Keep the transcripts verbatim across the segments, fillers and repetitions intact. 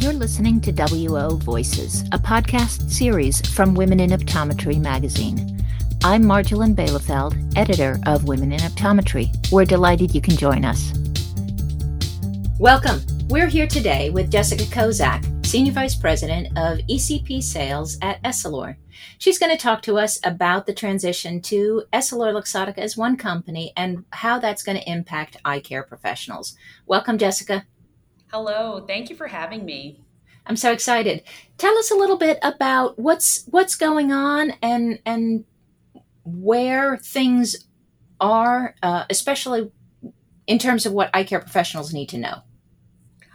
You're listening to W O Voices, a podcast series from Women in Optometry magazine. I'm Marjolyn Balefeld, editor of Women in Optometry. We're delighted you can join us. Welcome. We're here today with Jessica Kozak, Senior Vice President of E C P Sales at Essilor. She's going to talk to us about the transition to EssilorLuxottica as one company and how that's going to impact eye care professionals. Welcome, Jessica. Hello. Thank you for having me. I'm so excited. Tell us a little bit about what's what's going on and and where things are, uh, especially in terms of what eye care professionals need to know.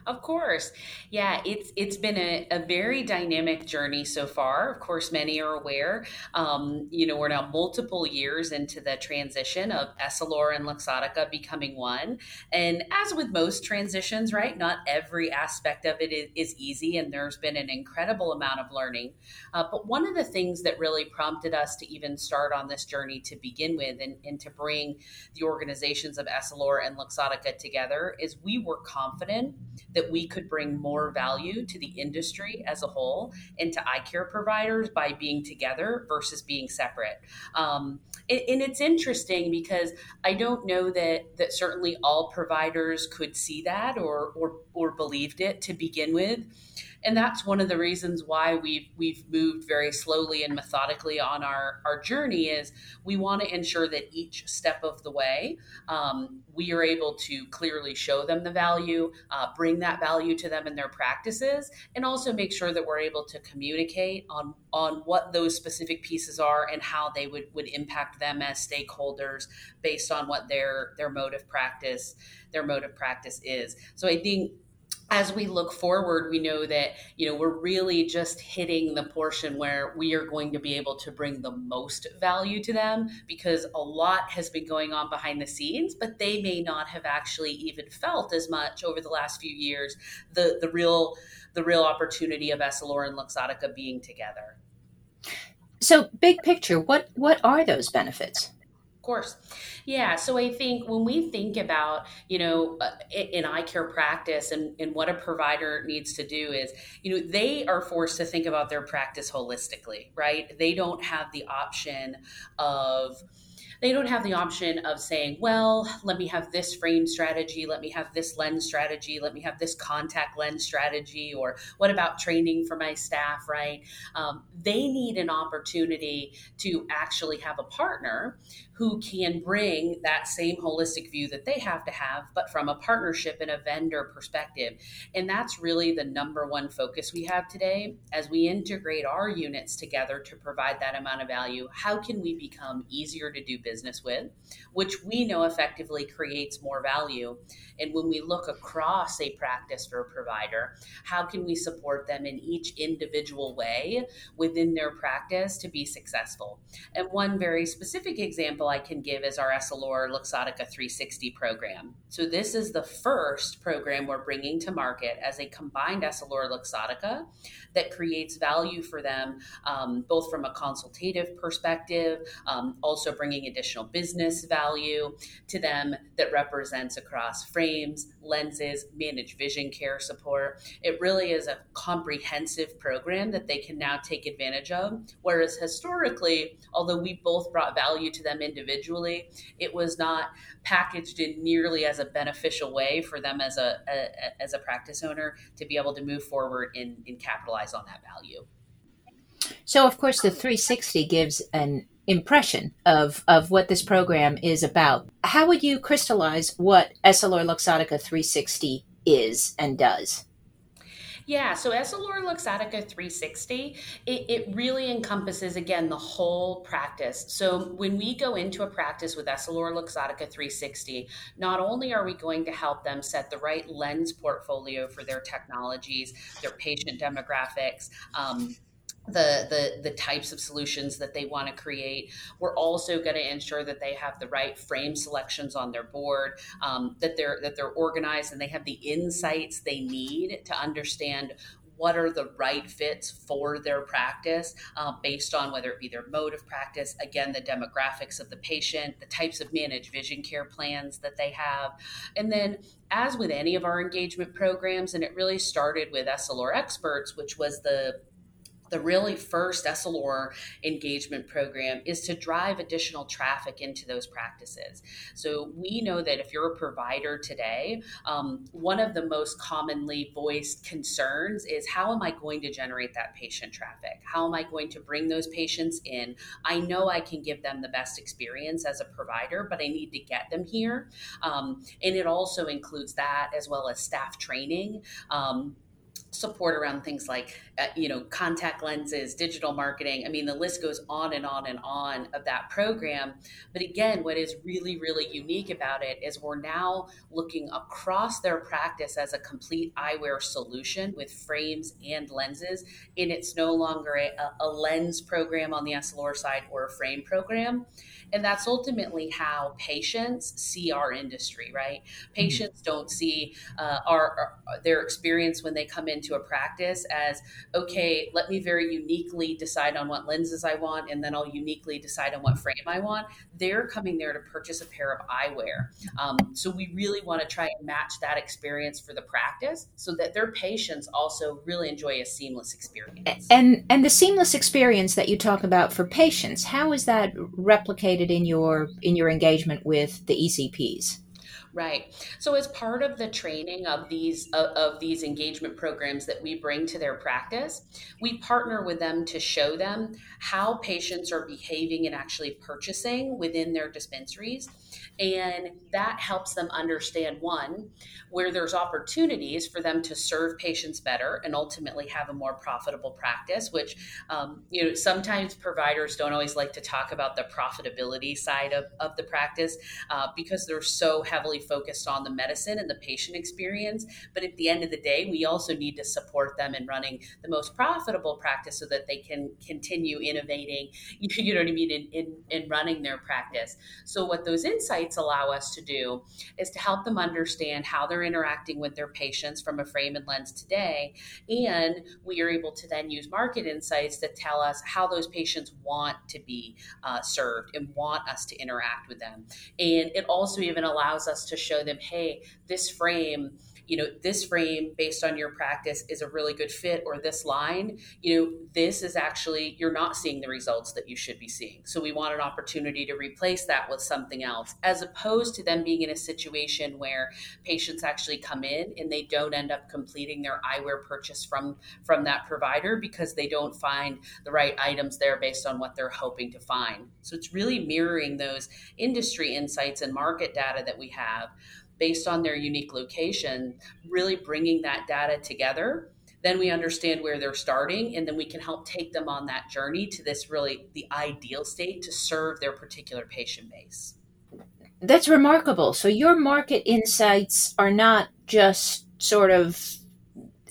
Of course. Yeah, it's it's been a, a very dynamic journey so far. Of course, many are aware, um, you know, we're now multiple years into the transition of Essilor and Luxottica becoming one. And as with most transitions, right, not every aspect of it is, is easy. And there's been an incredible amount of learning. Uh, but one of the things that really prompted us to even start on this journey to begin with and, and to bring the organizations of Essilor and Luxottica together is we were confident that we could bring more value to the industry as a whole and to eye care providers by being together versus being separate. Um, and, and it's interesting because I don't know that that certainly all providers could see that or or, or believed it to begin with. And that's one of the reasons why we've we've moved very slowly and methodically on our, our journey is we want to ensure that each step of the way, um, we are able to clearly show them the value, uh, bring that value to them in their practices, and also make sure that we're able to communicate on, on what those specific pieces are and how they would, would impact them as stakeholders based on what their their mode of practice, their mode of practice is. So I think as we look forward, we know that, you know, we're really just hitting the portion where we are going to be able to bring the most value to them because a lot has been going on behind the scenes, but they may not have actually even felt as much over the last few years, the, the real the real opportunity of Essilor and Luxottica being together. So big picture, what what are those benefits? Of course. Yeah. So I think when we think about, you know, in eye care practice and, and what a provider needs to do is, you know, they are forced to think about their practice holistically, right? They don't have the option of They don't have the option of saying, well, let me have this frame strategy. Let me have this lens strategy. Let me have this contact lens strategy. Or what about training for my staff, right? Um, they need an opportunity to actually have a partner who can bring that same holistic view that they have to have, but from a partnership and a vendor perspective. And that's really the number one focus we have today. As we integrate our units together to provide that amount of value, how can we become easier to do business with, which we know effectively creates more value. And when we look across a practice for a provider, how can we support them in each individual way within their practice to be successful? And one very specific example I can give is our Essilor Luxottica three sixty program. So this is the first program we're bringing to market as a combined Essilor Luxottica that creates value for them, um, both from a consultative perspective, um, also bringing additional business value to them that represents across frames, lenses, managed vision care support. It really is a comprehensive program that they can now take advantage of. Whereas historically, although we both brought value to them individually, it was not packaged in nearly as a beneficial way for them as a, a as a practice owner to be able to move forward and, and capitalize on that value. So of course the three sixty gives an impression of, of what this program is about. How would you crystallize what EssilorLuxottica three sixty is and does? Yeah, so EssilorLuxottica three sixty, it, it really encompasses, again, the whole practice. So when we go into a practice with EssilorLuxottica three sixty, not only are we going to help them set the right lens portfolio for their technologies, their patient demographics, um, The, the the types of solutions that they want to create. We're also going to ensure that they have the right frame selections on their board, um, that they're that they're organized and they have the insights they need to understand what are the right fits for their practice uh, based on whether it be their mode of practice, again, the demographics of the patient, the types of managed vision care plans that they have. And then as with any of our engagement programs, and it really started with Essilor Experts, which was the The really first Essilor engagement program, is to drive additional traffic into those practices. So we know that if you're a provider today, um, one of the most commonly voiced concerns is, how am I going to generate that patient traffic? How am I going to bring those patients in? I know I can give them the best experience as a provider, but I need to get them here. Um, and it also includes that, as well as staff training, um, support around things like, uh, you know, contact lenses, digital marketing. I mean, the list goes on and on and on of that program. But again, what is really, really unique about it is we're now looking across their practice as a complete eyewear solution with frames and lenses. And it's no longer a, a lens program on the Essilor side or a frame program. And that's ultimately how patients see our industry, right? Patients mm-hmm. don't see uh, our, our their experience when they come into a practice as, okay, let me very uniquely decide on what lenses I want, and then I'll uniquely decide on what frame I want. They're coming there to purchase a pair of eyewear. Um, so we really want to try and match that experience for the practice so that their patients also really enjoy a seamless experience. And, and the seamless experience that you talk about for patients, how is that replicated in your in your engagement with the E C Ps? Right. So as part of the training of these of, of these engagement programs that we bring to their practice, we partner with them to show them how patients are behaving and actually purchasing within their dispensaries. And that helps them understand, one, where there's opportunities for them to serve patients better and ultimately have a more profitable practice, which, um, you know, sometimes providers don't always like to talk about the profitability side of, of the practice uh, because they're so heavily focused on the medicine and the patient experience. But at the end of the day, we also need to support them in running the most profitable practice so that they can continue innovating, you know what I mean, in, in, in running their practice. So what those insights allow us to do is to help them understand how they're interacting with their patients from a frame and lens today. And we are able to then use market insights to tell us how those patients want to be uh, served and want us to interact with them. And it also even allows us to show them, hey, this frame, you know, this frame based on your practice is a really good fit, or this line, you know, this is actually, you're not seeing the results that you should be seeing. So we want an opportunity to replace that with something else, as opposed to them being in a situation where patients actually come in and they don't end up completing their eyewear purchase from, from that provider because they don't find the right items there based on what they're hoping to find. So it's really mirroring those industry insights and market data that we have based on their unique location, really bringing that data together. Then we understand where they're starting, and then we can help take them on that journey to this really the ideal state to serve their particular patient base. That's remarkable. So your market insights are not just sort of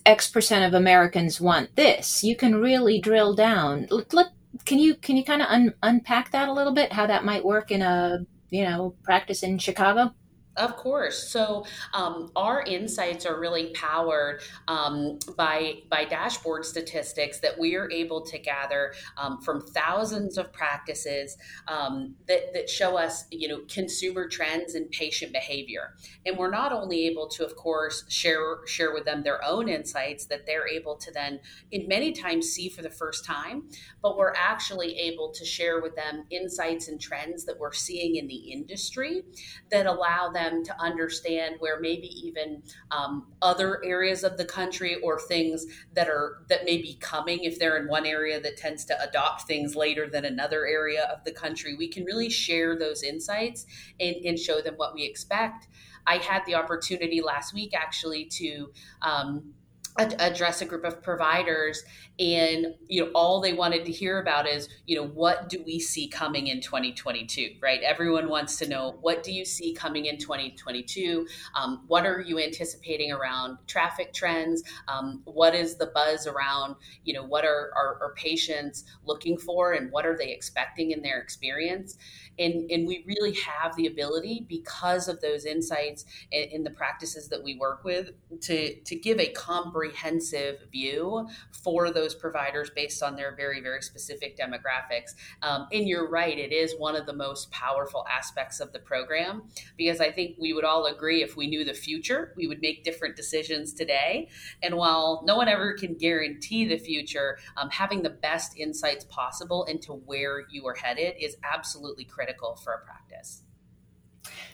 X percent of Americans want this. You can really drill down. Let, let, can you can you kind of un, unpack that a little bit, how that might work in a, you know, practice in Chicago? Of course. So um, our insights are really powered um, by by dashboard statistics that we are able to gather um, from thousands of practices um, that, that show us, you know, consumer trends and patient behavior. And we're not only able to, of course, share share with them their own insights that they're able to then in many times see for the first time, but we're actually able to share with them insights and trends that we're seeing in the industry that allow them Them to understand where maybe even um, other areas of the country or things that are that may be coming. If they're in one area that tends to adopt things later than another area of the country, we can really share those insights and, and show them what we expect. I had the opportunity last week actually to um, address a group of providers, and you know all they wanted to hear about is, you know, what do we see coming in twenty twenty-two, right? Everyone wants to know, what do you see coming in twenty twenty-two? Um, what are you anticipating around traffic trends? Um, what is the buzz around, you know, what are, are, are patients looking for and what are they expecting in their experience? And, and we really have the ability, because of those insights in, in the practices that we work with, to, to give a comprehensive comprehensive view for those providers based on their very, very specific demographics. Um, and you're right, it is one of the most powerful aspects of the program, because I think we would all agree if we knew the future, we would make different decisions today. And while no one ever can guarantee the future, um, having the best insights possible into where you are headed is absolutely critical for a practice.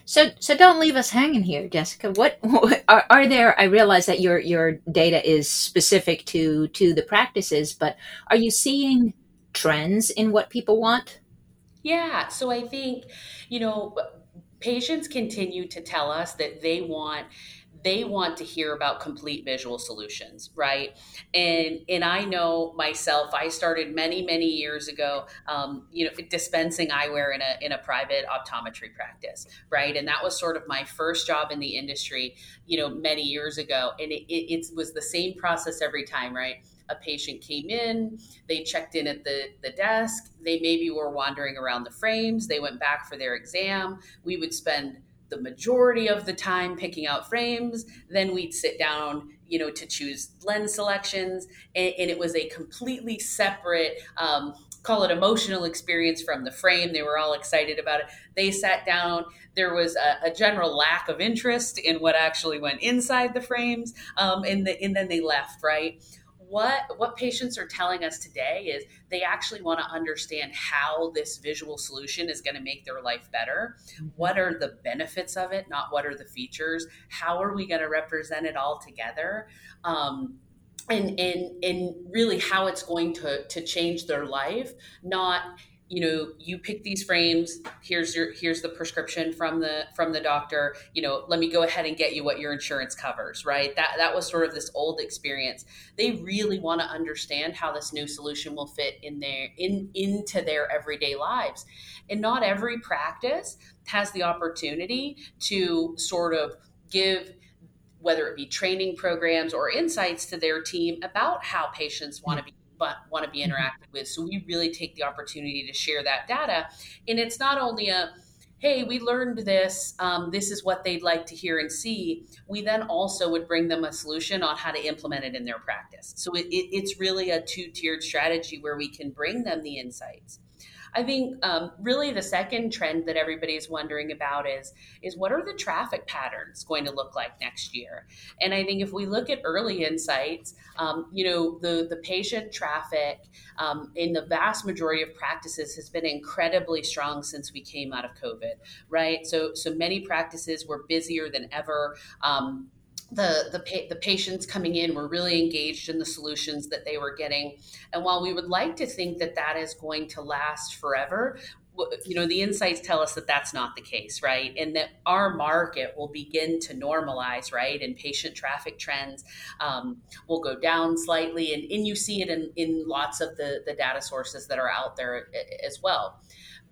So, so don't leave us hanging here, Jessica. What, what are, are there? I realize that your your data is specific to to the practices, but are you seeing trends in what people want? Yeah. So I think, you know, patients continue to tell us that they want. They want to hear about complete visual solutions, right? And and I know myself, I started many, many years ago, um, you know, dispensing eyewear in a in a private optometry practice, right? And that was sort of my first job in the industry, you know, many years ago. And it, it, it was the same process every time, right? A patient came in, they checked in at the, the desk, they maybe were wandering around the frames, they went back for their exam. We would spend the majority of the time picking out frames, then we'd sit down, you know, to choose lens selections. And, and it was a completely separate, um, call it emotional experience from the frame. They were all excited about it. They sat down. There was a, a general lack of interest in what actually went inside the frames. Um, and, the, and then they left, right? What what patients are telling us today is they actually want to understand how this visual solution is going to make their life better. What are the benefits of it? Not what are the features? How are we going to represent it all together? Um, and, and, and really how it's going to, to change their life, not, you know, you pick these frames, here's your, here's the prescription from the, from the doctor, you know, let me go ahead and get you what your insurance covers, right? That, that was sort of this old experience. They really want to understand how this new solution will fit in their, in, into their everyday lives. And not every practice has the opportunity to sort of give, whether it be training programs or insights to their team about how patients want to be but want to be interacted with. So we really take the opportunity to share that data. And it's not only a, hey, we learned this, um, this is what they'd like to hear and see. We then also would bring them a solution on how to implement it in their practice. So it, it, it's really a two-tiered strategy where we can bring them the insights. I think um, really the second trend that everybody's wondering about is, is what are the traffic patterns going to look like next year? And I think if we look at early insights, um, you know, the, the patient traffic um, in the vast majority of practices has been incredibly strong since we came out of COVID, right? So, so many practices were busier than ever. Um, The, the pa- the patients coming in were really engaged in the solutions that they were getting. And while we would like to think that that is going to last forever, you know, the insights tell us that that's not the case, right? And that our market will begin to normalize, right? And patient traffic trends um, will go down slightly. And, and you see it in, in lots of the, the data sources that are out there as well.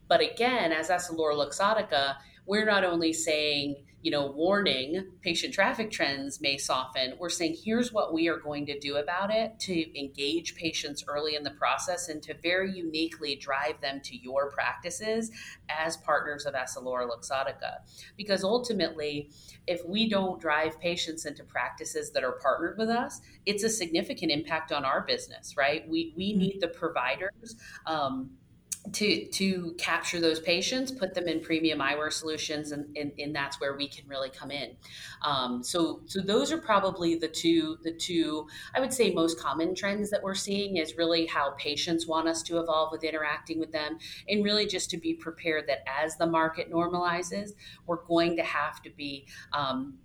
But again, as EssilorLuxottica, we're not only saying, you know, warning, patient traffic trends may soften. We're saying, here's what we are going to do about it to engage patients early in the process and to very uniquely drive them to your practices as partners of EssilorLuxottica. Because ultimately, if we don't drive patients into practices that are partnered with us, it's a significant impact on our business, right? We, we need the providers, um, to to capture those patients, put them in premium eyewear solutions, and, and, and that's where we can really come in. Um, so so those are probably the two, the two I would say most common trends that we're seeing is really how patients want us to evolve with interacting with them, and really just to be prepared that as the market normalizes, we're going to have to be um,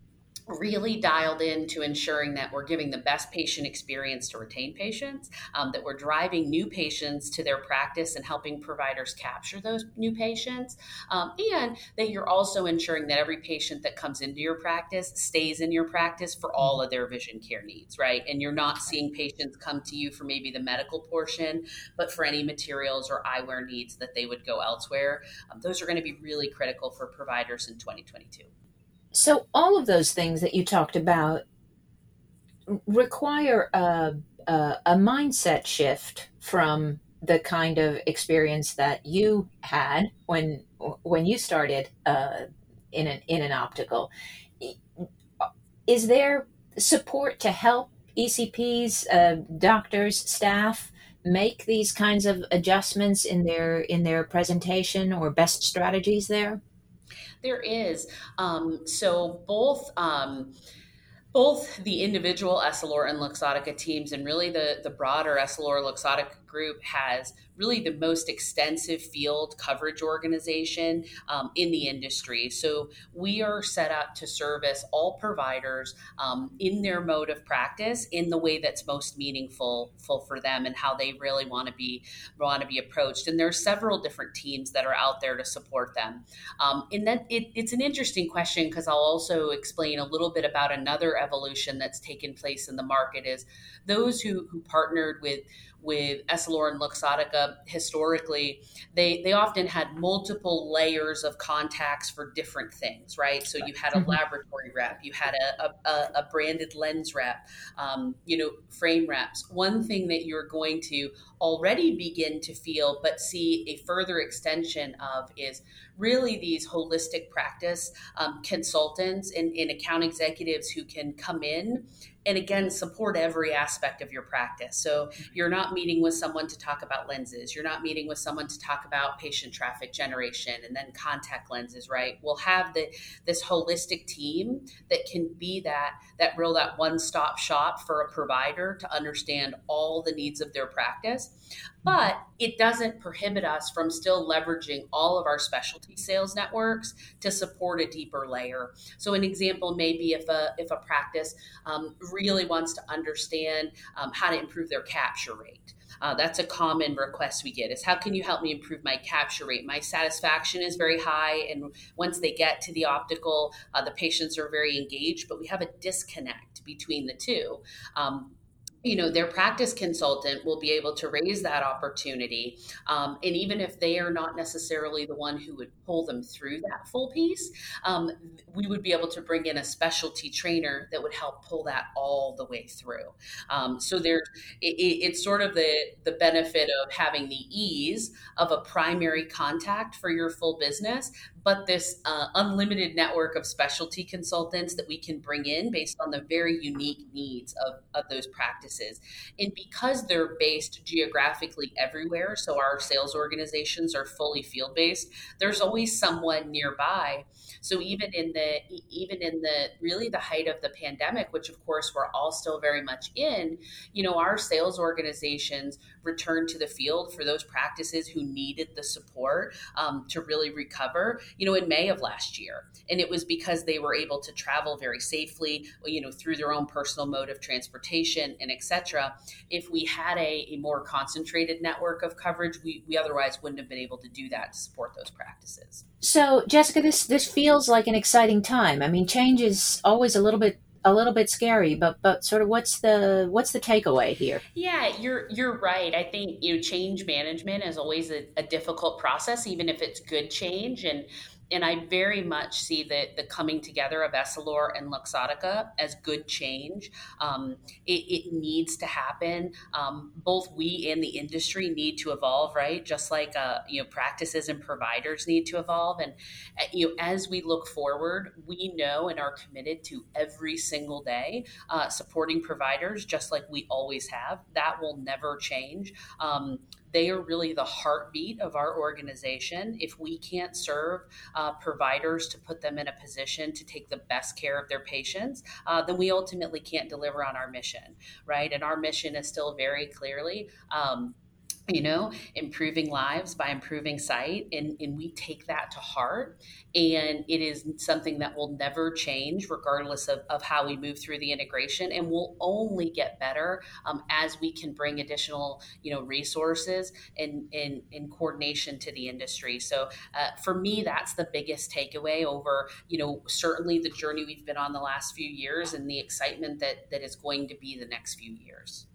really dialed in to ensuring that we're giving the best patient experience to retain patients, um, that we're driving new patients to their practice and helping providers capture those new patients, um, and that you're also ensuring that every patient that comes into your practice stays in your practice for all of their vision care needs, right? And you're not seeing patients come to you for maybe the medical portion, but for any materials or eyewear needs that they would go elsewhere. Um, those are going to be really critical for providers in twenty twenty-two. So all of those things that you talked about require a, a, a mindset shift from the kind of experience that you had when when you started uh, in an in an optical. Is there support to help E C Ps, uh, doctors, staff make these kinds of adjustments in their in their presentation or best strategies there? There is. Um, so both... Um, Both the individual Essilor and Luxottica teams and really the, the broader Essilor-Luxottica group has really the most extensive field coverage organization um, in the industry. So we are set up to service all providers um, in their mode of practice in the way that's most meaningful full for them and how they really want to be want to be approached. And there are several different teams that are out there to support them. Um, and that it, it's an interesting question because I'll also explain a little bit about another evolution that's taken place in the market is those who, who partnered with with Essilor and Luxottica historically, they, they often had multiple layers of contacts for different things, right? So you had a laboratory rep, you had a, a, a branded lens rep, um, you know, frame reps. One thing that you're going to already begin to feel, but see a further extension of is really these holistic practice um, consultants and, and account executives who can come in and again, support every aspect of your practice. So you're not meeting with someone to talk about lenses. You're not meeting with someone to talk about patient traffic generation and then contact lenses, right? We'll have the, this holistic team that can be that, that real, that one-stop shop for a provider to understand all the needs of their practice. But it doesn't prohibit us from still leveraging all of our specialty sales networks to support a deeper layer. So an example may be if a, if a practice um, really wants to understand um, how to improve their capture rate. Uh, that's a common request we get is, how can you help me improve my capture rate? My satisfaction is very high. And once they get to the optical, uh, the patients are very engaged, but we have a disconnect between the two. Um, you know, their practice consultant will be able to raise that opportunity. Um, and even if they are not necessarily the one who would pull them through that full piece, um, we would be able to bring in a specialty trainer that would help pull that all the way through. Um, so there, it, it's sort of the, the benefit of having the ease of a primary contact for your full business, but this uh, unlimited network of specialty consultants that we can bring in based on the very unique needs of, of those practices. And because they're based geographically everywhere, so our sales organizations are fully field-based, there's always someone nearby. So even in the, even in the, really the height of the pandemic, which of course we're all still very much in, you know, our sales organizations returned to the field for those practices who needed the support um, to really recover, you know, in May of last year. And it was because they were able to travel very safely, you know, through their own personal mode of transportation and et cetera. If we had a, a more concentrated network of coverage, we, we otherwise wouldn't have been able to do that to support those practices. So Jessica, this, this feels like an exciting time. I mean, change is always a little bit a little bit scary, but but sort of what's the what's the takeaway here? Yeah, you're you're right. I think, you know, change management is always a, a difficult process, even if it's good change. And and I very much see the, the coming together of Essilor and Luxottica as good change. Um, it, it needs to happen. Um, both we and the industry need to evolve, right? Just like uh, you know, practices and providers need to evolve. And uh, you know, as we look forward, we know and are committed to every single day uh, supporting providers, just like we always have. That will never change. Um, They are really the heartbeat of our organization. If we can't serve uh, providers to put them in a position to take the best care of their patients, uh, then we ultimately can't deliver on our mission, right? And our mission is still very clearly, um, you know, improving lives by improving sight. And, and we take that to heart. And it is something that will never change regardless of, of how we move through the integration, and will only get better um, as we can bring additional, you know, resources and in coordination to the industry. So uh, for me, that's the biggest takeaway over, you know, certainly the journey we've been on the last few years and the excitement that that is going to be the next few years.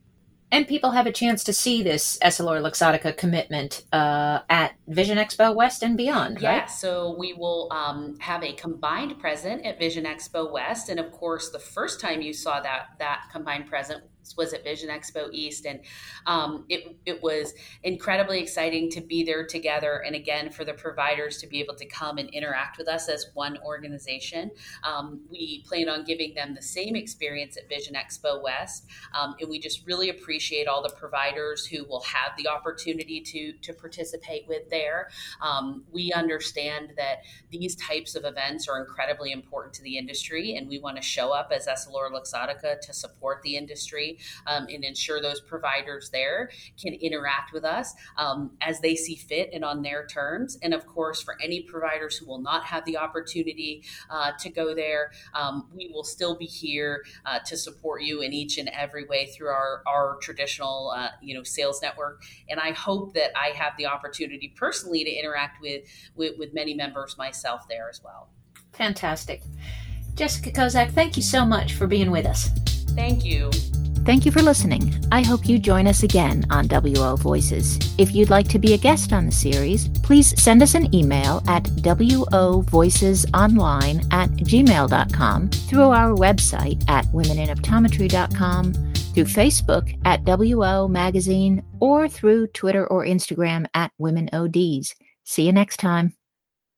And people have a chance to see this Essilor-Luxottica commitment uh, at Vision Expo West and beyond, yeah, right? Yeah, so we will um, have a combined present at Vision Expo West. And of course, the first time you saw that that combined present was at Vision Expo East, and um, it, it was incredibly exciting to be there together, and again for the providers to be able to come and interact with us as one organization. Um, we plan on giving them the same experience at Vision Expo West, um, and we just really appreciate all the providers who will have the opportunity to, to participate with there. Um, we understand that these types of events are incredibly important to the industry, and we want to show up as EssilorLuxottica to support the industry Um, and ensure those providers there can interact with us um, as they see fit and on their terms. And of course, for any providers who will not have the opportunity uh, to go there, um, we will still be here uh, to support you in each and every way through our, our traditional uh, you know, sales network. And I hope that I have the opportunity personally to interact with, with, with many members myself there as well. Fantastic. Jessica Kozak, thank you so much for being with us. Thank you. Thank you for listening. I hope you join us again on W O Voices. If you'd like to be a guest on the series, please send us an email at wovoicesonline at gmail dot com, through our website at women in optometry dot com, through Facebook at W O Magazine, or through Twitter or Instagram at Women O Ds. See you next time.